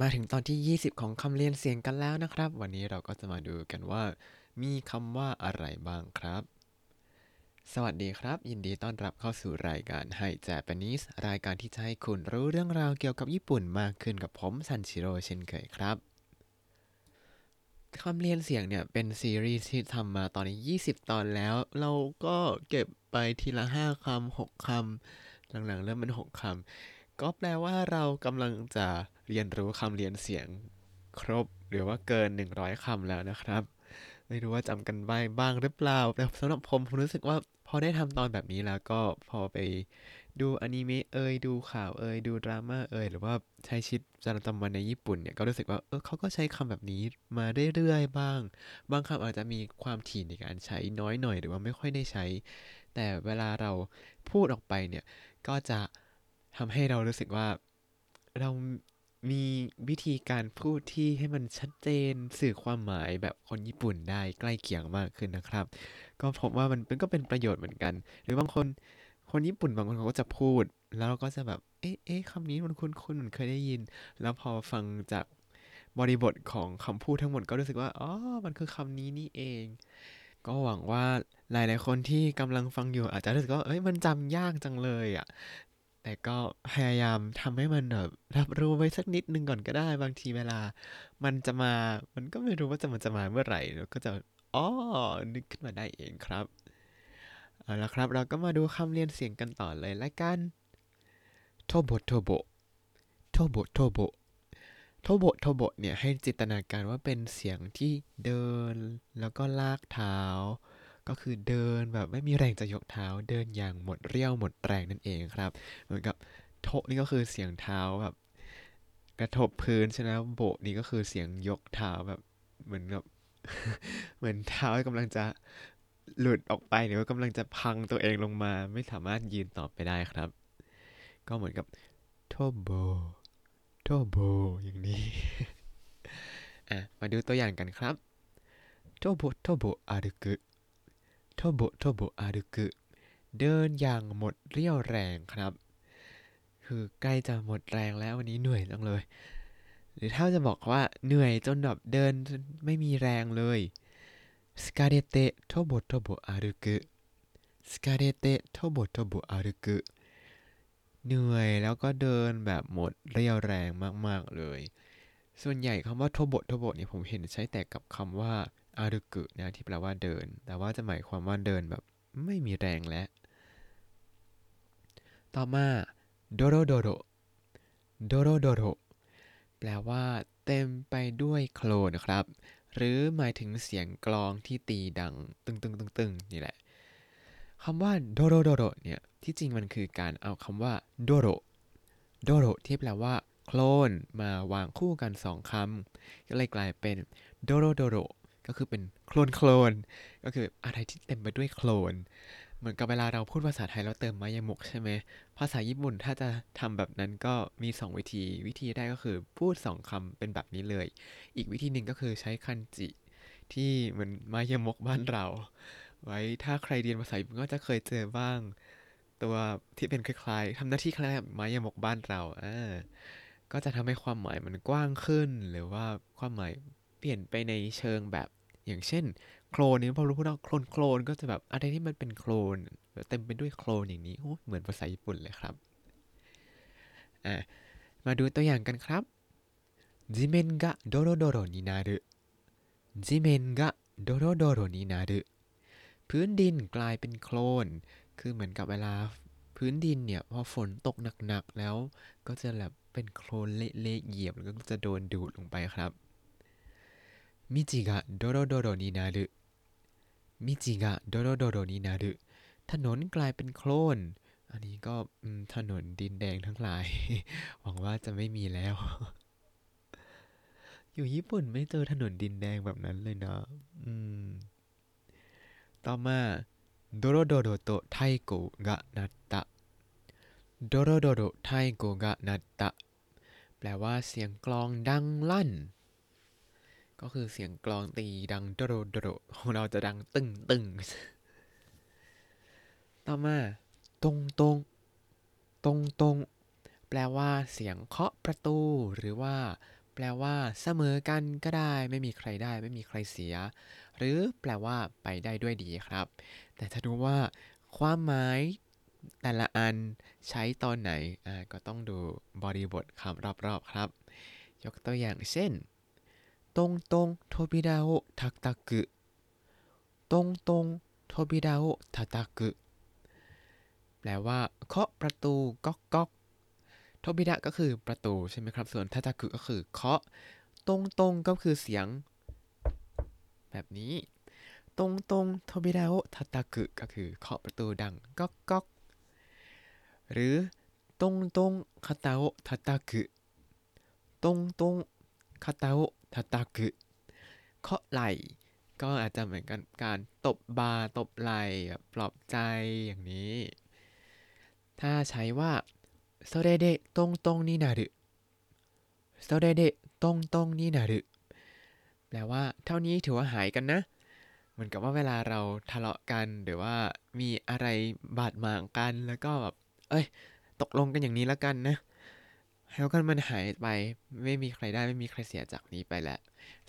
มาถึงตอนที่20ของคำเรียนเสียงกันแล้วนะครับวันนี้เราก็จะมาดูกันว่ามีคำว่าอะไรบ้างครับสวัสดีครับยินดีต้อนรับเข้าสู่รายการไฮแจแปนิสรายการที่จะให้คุณรู้เรื่องราวเกี่ยวกับญี่ปุ่นมากขึ้นกับผมซันชิโร่เช่นเคยครับคำเรียนเสียงเนี่ยเป็นซีรีส์ที่ทำมาตอนนี้20ตอนแล้วเราก็เก็บไปทีละ5คำ6คำหลังๆเริ่มเป็น6คำก็แปลว่าเรากำลังจะเรียนรู้คำเรียนเสียงครบหรือว่าเกิน100คำแล้วนะครับไม่รู้ว่าจำกันได้บ้างหรือเปล่าแต่สำหรับผมรู้สึกว่าพอได้ทำตอนแบบนี้แล้วก็พอไปดูอนิเมะดูข่าวดูดราม่าหรือว่าใช้ชีวิตประจำวันในญี่ปุ่นเนี่ยก็รู้สึกว่าเขาก็ใช้คำแบบนี้มาเรื่อยๆบ้างบางคำอาจจะมีความถี่ในการใช้น้อยหน่อยหรือว่าไม่ค่อยได้ใช้แต่เวลาเราพูดออกไปเนี่ยก็จะทำให้เรารู้สึกว่าเรามีวิธีการพูดที่ให้มันชัดเจนสื่อความหมายแบบคนญี่ปุ่นได้ใกล้เคียงมากขึ้นนะครับก็ผมว่ามันก็เป็นประโยชน์เหมือนกันหรือบางคนญี่ปุ่นบางคนเขาก็จะพูดแล้วเราก็จะแบบเอ๊ะคำนี้มันคุ้นๆเหมือนเคยได้ยินแล้วพอฟังจากบริบทของคำพูดทั้งหมดก็รู้สึกว่าอ๋อมันคือคำนี้นี่เองก็หวังว่าหลายๆคนที่กำลังฟังอยู่อาจจะรู้สึกว่ามันจำยากจังเลยอ่ะแต่ก็พยายามทำให้มันแบบรับรู้ไว้สักนิดนึงก่อนก็ได้บางทีเวลามันจะมามันก็ไม่รู้ว่าจะมาเมื่อไหร่แล้วก็จะนึกขึ้นมาได้เองครับเอาละครับเราก็มาดูคำเรียนเสียงกันต่อเลยละกันโทโบโทโบโทโบโทโบโทโบโทโบเนี่ยให้จินตนาการว่าเป็นเสียงที่เดินแล้วก็ลากเท้าก็คือเดินแบบไม่มีแรงจะยกเท้าเดินอย่างหมดเรี่ยวหมดแรงนั่นเองครับเหมือนกับโทนี่ก็คือเสียงเท้าแบบกระทบพื้นใช่ไหมโบนี่ก็คือเสียงยกเท้าแบบเหมือนกับ เหมือนเท้ากำลังจะหลุดออกไปหรือว่ากำลังจะพังตัวเองลงมาไม่สามารถยืนต่อไปได้ครับก็เหมือนกับโทโบอย่างนี้ มาดูตัวอย่างกันครับโทโบอารุกุโทโบโทโบอารุกุเดินอย่างหมดเรี่ยวแรงครับคือใกล้จะหมดแรงแล้ววันนี้เหนื่อยจังเลยหรือถ้าจะบอกว่าเหนื่อยจนแบบเดินไม่มีแรงเลยสกาเดเตโทโบโทโบอารุกุสกาเดเตโทโบโทโบอารุกุเหนื่อยแล้วก็เดินแบบหมดเรี่ยวแรงมากๆเลยส่วนใหญ่คำว่าโทโบเนี่ยผมเห็นใช้แต่กับคำว่าอารุกุนะที่แปลว่าเดินแต่ว่าจะหมายความว่าเดินแบบไม่มีแรงแล้วต่อมาโดโรโดโรแปลว่าเต็มไปด้วยโคลนครับหรือหมายถึงเสียงกลองที่ตีดังตึงนี่แหละคำว่าโดโรโดโรเนี่ยที่จริงมันคือการเอาคำว่าโดโรที่แปลว่าโคลนมาวางคู่กัน2คำก็เลยกลายเป็นโดโรโดโรก็คือเป็นโคลนก็คืออะไรที่เต็มไปด้วยโคลนเหมือนกับเวลาเราพูดภาษาไทยแล้วเติมมายามุกใช่ไหมภาษาญี่ปุ่นถ้าจะทำแบบนั้นก็มี2วิธีแรกก็คือพูด2คำเป็นแบบนี้เลยอีกวิธีหนึ่งก็คือใช้คันจิที่เหมือนมายามุกบ้านเราไว้ถ้าใครเรียนภาษาญี่ปุ่นก็จะเคยเจอบ้างตัวที่เป็นคล้ายๆทำหน้าที่คล้ายๆมายามุกบ้านเราก็จะทำให้ความหมายมันกว้างขึ้นหรือว่าความหมายเปลี่ยนไปในเชิงแบบอย่างเช่นโคลนนี่พอรู้ว่าโคลนก็จะแบบอะไรที่มันเป็นโคลนเต็มไปด้วยโคลนอย่างนี้เหมือนภาษาญี่ปุ่นเลยครับมาดูตัวอย่างกันครับจิเมนกะโดโรโดโรนินารุจิเมนกะโดโรโดโรนินารุพื้นดินกลายเป็นโคลนคือเหมือนกับเวลาพื้นดินเนี่ยพอฝนตกหนักๆแล้วก็จะแบบเป็นโคลนเละๆเหยียบแล้วก็จะโดนดูดลงไปครับ道がドロドロになる道がドロドロになるถนนกลายเป็นโคลนอันนี้ก็ถนนดินแดงทั้งหลาย หวังว่าจะไม่มีแล้ว อยู่ญี่ปุ่นไม่เจอถนนดินแดงแบบนั้นเลยนะต่อมาドロドロと太鼓が鳴ったドロドロ太鼓が鳴ったแปลว่าเสียงกลองดังลั่นก็คือเสียงกลองตีดังโดโรโดโรของเราจะดังตึงต่อมาตรงแปลว่าเสียงเคาะประตูหรือว่า แปลว่าเสมอกันก็ได้ไม่มีใครได้ไม่มีใครเสียหรือแปลว่าไปได้ด้วยดีครับแต่ถ้าดูว่าความหมายแต่ละอันใช้ตอนไหนก็ต้องดูบริบทคำรอบๆครับยกตัวอย่างเช่นตรงตรงโทบิดาโอทักตะกุตรงตรงโทบิดาโอทักตะกุแปลว่าเคาะประตูก๊อกก๊อกโทบิดะก็คือประตูใช่ไหมครับส่วนทาตากุก็คือเคาะตรงตรงก็คือเสียงแบบนี้ตรงตรงโทบิดะโอทาตากุก็คือเคาะประตูดังก๊อกก๊อกหรือตรงตรงคาตาโอทาตากุตรงตรงคาตาโอทาตากุเคาะไหล่ก็อาจจะเหมือนกันการตบบ่าตบไหล่ปลอบใจอย่างนี้ถ้าใช้ว่าそれでトントンになるそれでトントンになるแปลว่าเท่านี้ถือว่าหายกันนะเหมือนกับว่าเวลาเราทะเลาะกันหรือว่ามีอะไรบาดหมางกันแล้วก็แบบตกลงกันอย่างนี้แล้วกันนะแล้วกันมันหายไปไม่มีใครได้ไม่มีใครเสียจากนี้ไปแล้ว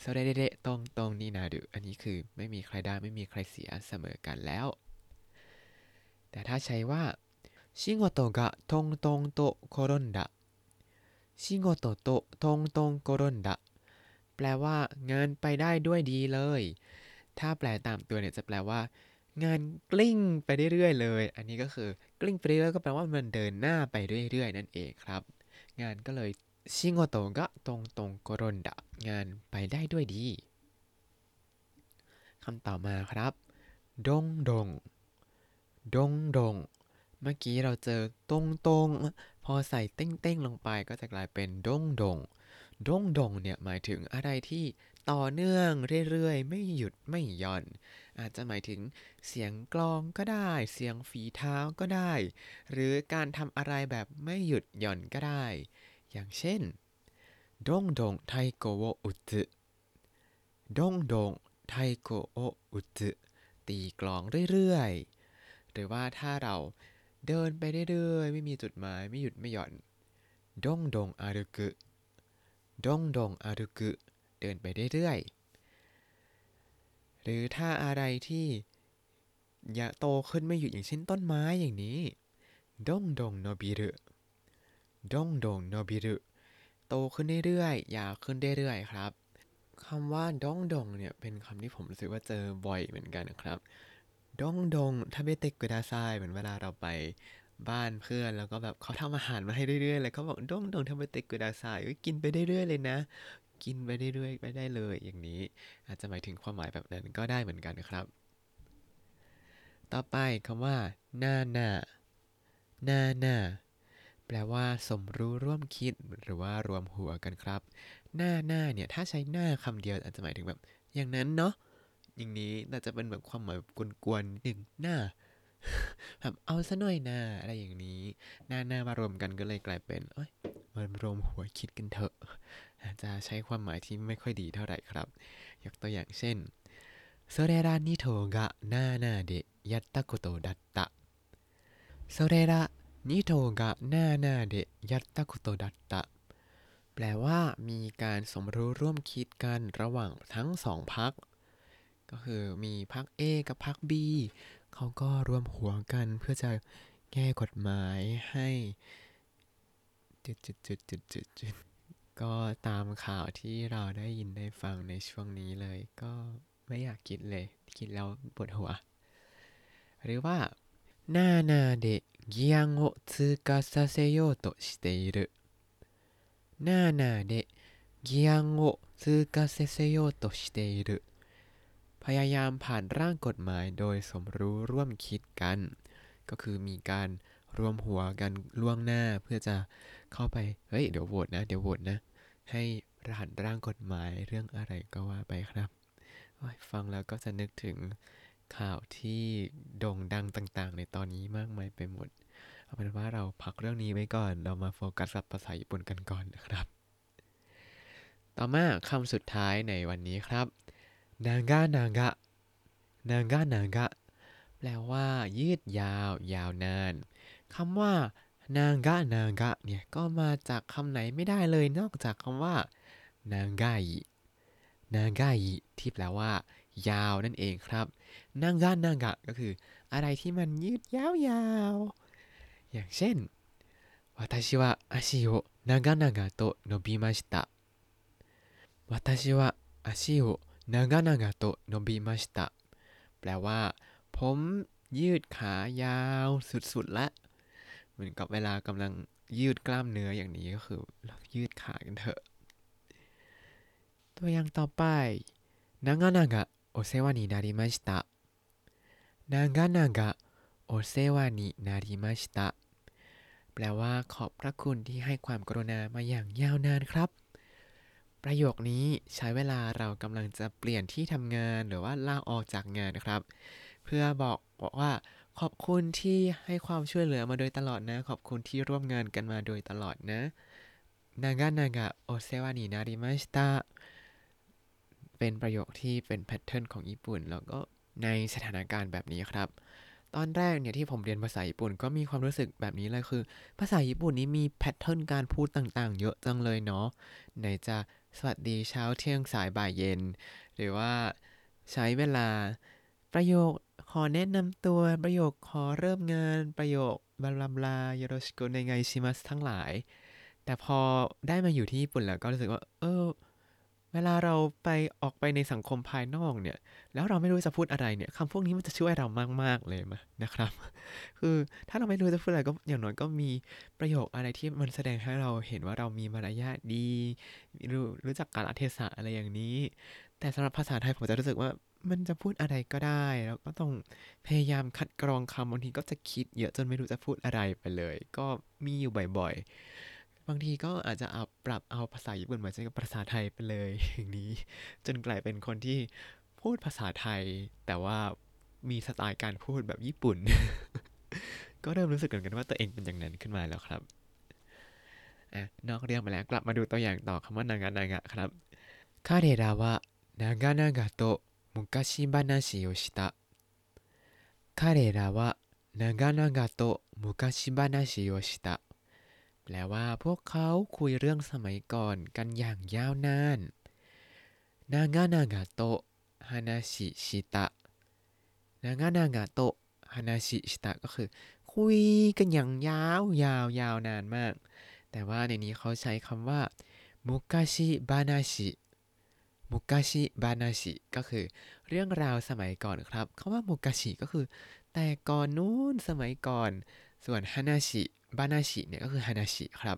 それでトントンになるอันนี้คือไม่มีใครได้ไม่มีใครเสียเสมอกันแล้วแต่ถ้าใช้ว่า仕事がトントンと転んだ仕事とトントン転んだแปลว่างานไปได้ด้วยดีเลยถ้าแปลตามตัวเนี่ยจะแปลว่างานกลิ้งไปเรื่อยๆเลยอันนี้ก็คือกลิ้งไปเรื่อยๆก็แปลว่ามันเดินหน้าไปเรื่อยๆนั่นเองครับงานก็เลย仕事がトントン転んだงานไปได้ด้วยดีคำต่อมาครับดงดงดงดงเมื่อกี้เราเจอตรงตรงพอใส่เต้งเต้งลงไปก็จะกลายเป็นดงดงดงดงเนี่ยหมายถึงอะไรที่ต่อเนื่องเรื่อยๆไม่หยุดไม่หย่อนอาจจะหมายถึงเสียงกลองก็ได้เสียงฝีเท้าก็ได้หรือการทำอะไรแบบไม่หยุดหย่อนก็ได้อย่างเช่นดงดงไทโกโออุตุดงดงไทโกโออุตุตีกลองเรื่อยๆหรือว่าถ้าเราเดินไปเรื่อยๆไม่มีจุดหมายไม่หยุดไม่หย่อนดงดงอารุกุดงดงอารุกุเดินไปเรื่อยๆหรือถ้าอะไรที่อย่าโตขึ้นไม่หยุดอย่างเช่นต้นไม้อย่างนี้ดงดงโนบิรุดงดงโนบิรุโตขึ้นเรื่อยๆยาวขึ้นเรื่อยๆครับคำว่าดงดงเนี่ยเป็นคำที่ผมรู้สึกว่าเจอบ่อยเหมือนกันนะครับดงดงทาเบเตะกุดาไซเหมือนเวลาเราไปบ้านเพื่อนแล้วก็แบบเขาทำอาหารมาให้เรื่อยๆเลยเขาบอกดงดงทาเบเตะกุดาไซกินไปเรื่อยๆเลยนะกินไปเรื่อยๆไปได้เลยอย่างนี้อาจจะหมายถึงความหมายแบบนั้นก็ได้เหมือนกันครับต่อไปคำว่านานานานาแปลว่าสมรู้ร่วมคิดหรือว่ารวมหัวกันครับนานาเนี่ยถ้าใช้หน้าคำเดียวอาจจะหมายถึงแบบอย่างนั้นเนาะอย่างนี้น่าจะเป็นแบบความหมายแบบกวนๆหนึ่งหน้าแบบเอาซะหน่อยหน้าอะไรอย่างนี้หน้าหน้ามารวมกันก็เลยกลายเป็นมารวมหัวคิดกันเถอะอาจจะใช้ความหมายที่ไม่ค่อยดีเท่าไหร่ครับยกตัวอย่างเช่นそれらにとがなあなあでやったことだったそれらにとがなあなあでやったことだったแปลว่ามีการสมรู้ร่วมคิดกันระหว่างทั้งสองพรรคก็คือมีพรรค A กับพรรค B เขาก็รวมหัวกันเพื่อจะแก้กฎหมายให้จุดก็ตามข่าวที่เราได้ยินได้ฟังในช่วงนี้เลยก็ไม่อยากคิดเลยคิดแล้วปวดหัวหรือว่านานาเดะ議案を通過させようとしているนานาเดะ議案を通過させようとしているพยายามผ่านร่างกฎหมายโดยสมรู้ร่วมคิดกันก็คือมีการรวมหัวกันล่วงหน้าเพื่อจะเข้าไปเดี๋ยวโหวตนะให้ผ่านร่างกฎหมายเรื่องอะไรก็ว่าไปครับฟังแล้วก็จะนึกถึงข่าวที่โด่งดังต่างๆในตอนนี้มากมายไปหมดเอาเป็นว่าเราพักเรื่องนี้ไว้ก่อนเรามาโฟกัสกับภาษาญี่ปุ่นกันก่อนนะครับต่อมาคำสุดท้ายในวันนี้ครับนางะนางะนางะนางะแปลว่ายืดยาวยาวนานคำว่านางะนางะเนี่ยก็มาจากคำไหนไม่ได้เลยนอกจากคำว่า นางไกนางไกที่แปลว่ายาวนั่นเองครับนางกะนางกะก็คืออะไรที่มันยืดยาวๆอย่างเช่น私は足を長々と伸びました私は足を長々と伸びましたแปลว่าผมยืดขายาวสุดๆละเหมือนกับเวลากำลังยืดกล้ามเนื้ออย่างนี้ก็คือยืดขากันเถอะตัวอย่างต่อไปนางานางะโอเซวานินาริมาชิตะนางานางะโอเซวานินาริมาชิตะแปลว่าขอบพระคุณที่ให้ความกรุณามาอย่างยาวนานครับประโยคนี้ใช้เวลาเรากำลังจะเปลี่ยนที่ทำงานหรือว่าลาออกจากงานนะครับเพื่อบอกว่าขอบคุณที่ให้ความช่วยเหลือมาโดยตลอดนะขอบคุณที่ร่วมงานกันมาโดยตลอดนะนางานางะโอเซวานินาริมาชิตะเป็นประโยคที่เป็นแพทเทิร์นของญี่ปุ่นแล้วก็ในสถานการณ์แบบนี้ครับตอนแรกเนี่ยที่ผมเรียนภาษาญี่ปุ่นก็มีความรู้สึกแบบนี้เลยคือภาษาญี่ปุ่นนี้มีแพทเทิร์นการพูดต่างๆเยอะจังเลยเนาะไหนจะสวัสดีเช้าเที่ยงสายบ่ายเย็นหรือว่าใช้เวลาประโยคขอแนะนำตัวประโยคขอเริ่มงานประโยคบลาบลาโยโรชิโกเนไงชิมัสทั้งหลายแต่พอได้มาอยู่ที่ญี่ปุ่นแล้วก็รู้สึกว่าเวลาเราไปออกไปในสังคมภายนอกเนี่ยแล้วเราไม่รู้จะพูดอะไรเนี่ยคำพวกนี้มันจะช่วยเรามากๆเลยนะครับคือถ้าเราไม่รู้จะพูดอะไรก็อย่างน้อยก็มีประโยคอะไรที่มันแสดงให้เราเห็นว่าเรามีมารยาทดีรู้จักกาลเทศะอะไรอย่างนี้แต่สำหรับภาษาไทยผมจะรู้สึกว่ามันจะพูดอะไรก็ได้แล้วก็ต้องพยายามคัดกรองคำบางทีก็จะคิดเยอะจนไม่รู้จะพูดอะไรไปเลยก็มีอยู่บ่อยๆบางทีก็อาจจะปรับเอาภาษาญี่ปุ่นมาใช้กับภาษาไทยไปเลยอย่างนี้จนกลายเป็นคนที่พูดภาษาไทยแต่ว่ามีสไตล์การพูดแบบญี่ปุ่น ก็เริ่มรู้สึกเหมือนกันว่าตัวเองเป็นอย่างนั้นขึ้นมาแล้วครับนอกเรื่องไปแล้วกลับมาดูตัวอย่างต่อคำว่านางะนางะครับคาเรราวะนางะนางะโตมุกาชิบานาชิโอชิตะคาเรราวะนางะนางะโตมุกาชิบานาชิโอชิตะแปลว่าพวกเขาคุยเรื่องสมัยก่อนกันอย่างยาวนานนางานางะโตะฮานาชิชิตะนางานางะโตะฮานาชิชิตะก็คือคุยกันอย่างยาวนานมากแต่ว่าในนี้เขาใช้คำว่ามุกาชิบานาชิมุกาชิบานาชิก็คือเรื่องราวสมัยก่อนครับคำว่ามุกาชิก็คือแต่ก่อนนู้นสมัยก่อนส่วนฮานาชิบานาชิเนี่ยก็คือฮานาชิครับ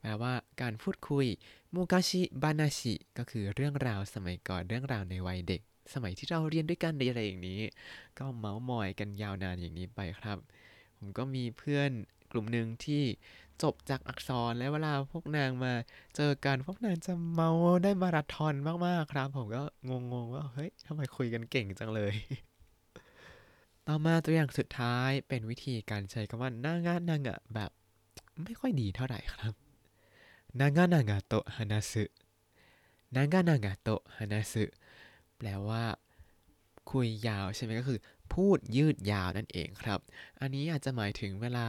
แปลว่าการพูดคุยมุกาชิบานาชิก็คือเรื่องราวสมัยก่อนเรื่องราวในวัยเด็กสมัยที่เราเรียนด้วยกันอะไรอย่างนี้ก็เม้ามอยกันยาวนานอย่างนี้ไปครับผมก็มีเพื่อนกลุ่มนึงที่จบจากอักษรและเวลาพวกนางมาเจอกันพวกนางจะเมาได้มาราธอนมากๆครับผมก็งงว่าเฮ้ยทำไมคุยกันเก่งจังเลยต่อมาตัวอย่างสุดท้ายเป็นวิธีการใช้คำว่านางะนางะแบบไม่ค่อยดีเท่าไหร่ครับนางะนางะโตฮานาสึนางะนางะโตฮานาสึแปลว่าคุยยาวใช่ไหมก็คือพูดยืดยาวนั่นเองครับอันนี้อาจจะหมายถึงเวลา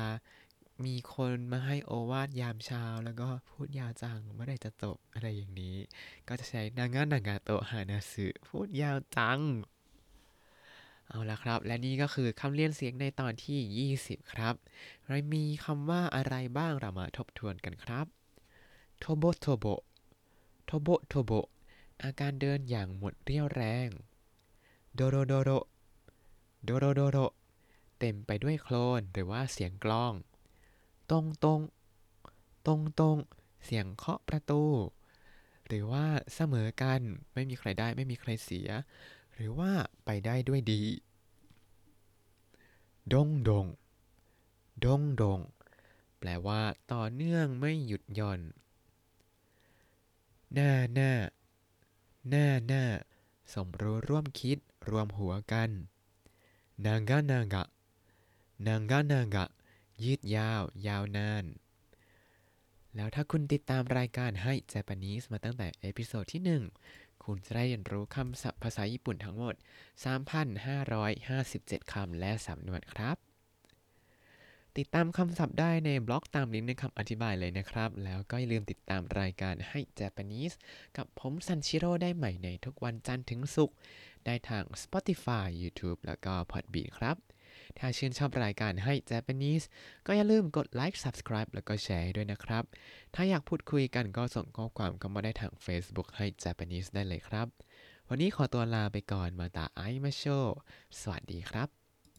มีคนมาให้โอวาทยามเช้าแล้วก็พูดยาวจังเมื่อไหร่จะจบอะไรอย่างนี้ก็จะใช้นางะนางะโตฮานาสึพูดยาวจังเอาละครับและนี่ก็คือคำเรียนเสียงในตอนที่20ครับเรามีคำว่าอะไรบ้างเรามาทบทวนกันครับโทโบโทโบโทโบโทโบอาการเดินอย่างหมดเรี่ยวแรงโดโรโดโรโดโรโดโรเต็มไปด้วยโคลนหรือว่าเสียงกลองตงตงตงตงเสียงเคาะประตูหรือว่าเสมอกันไม่มีใครได้ไม่มีใครเสียหรือว่าไปได้ด้วยดีดงดงดงดงแปลว่าต่อเนื่องไม่หยุดหย่อนหน้าหน้าหน้าหน้าสมรู้ร่วมคิดรวมหัวกันนางะนางะนางะนางะยืดยาวยาวนานแล้วถ้าคุณติดตามรายการให้เจแปนิสมาตั้งแต่เอพิโซดที่1คุณจะได้เรียนรู้คำศัพท์ภาษาญี่ปุ่นทั้งหมด 3,557 คำและสำนวนครับ ติดตามคำศัพท์ได้ในบล็อกตามลิงก์ในคำอธิบายเลยนะครับแล้วก็อย่าลืมติดตามรายการให้ Japanese กับผมซันชิโร่ได้ใหม่ในทุกวันจันทร์ถึงศุกร์ได้ทาง Spotify YouTube แล้วก็ Podbean ครับถ้าชื่นชอบรายการให้ Japanese ก็อย่าลืมกดไลค์ Subscribe แล้วก็แชร์ด้วยนะครับถ้าอยากพูดคุยกันก็ส่งข้อความเข้ามาได้ทาง Facebook ให้ Japanese ได้เลยครับวันนี้ขอตัวลาไปก่อนมาตาไอมาโชสวัสดีครับ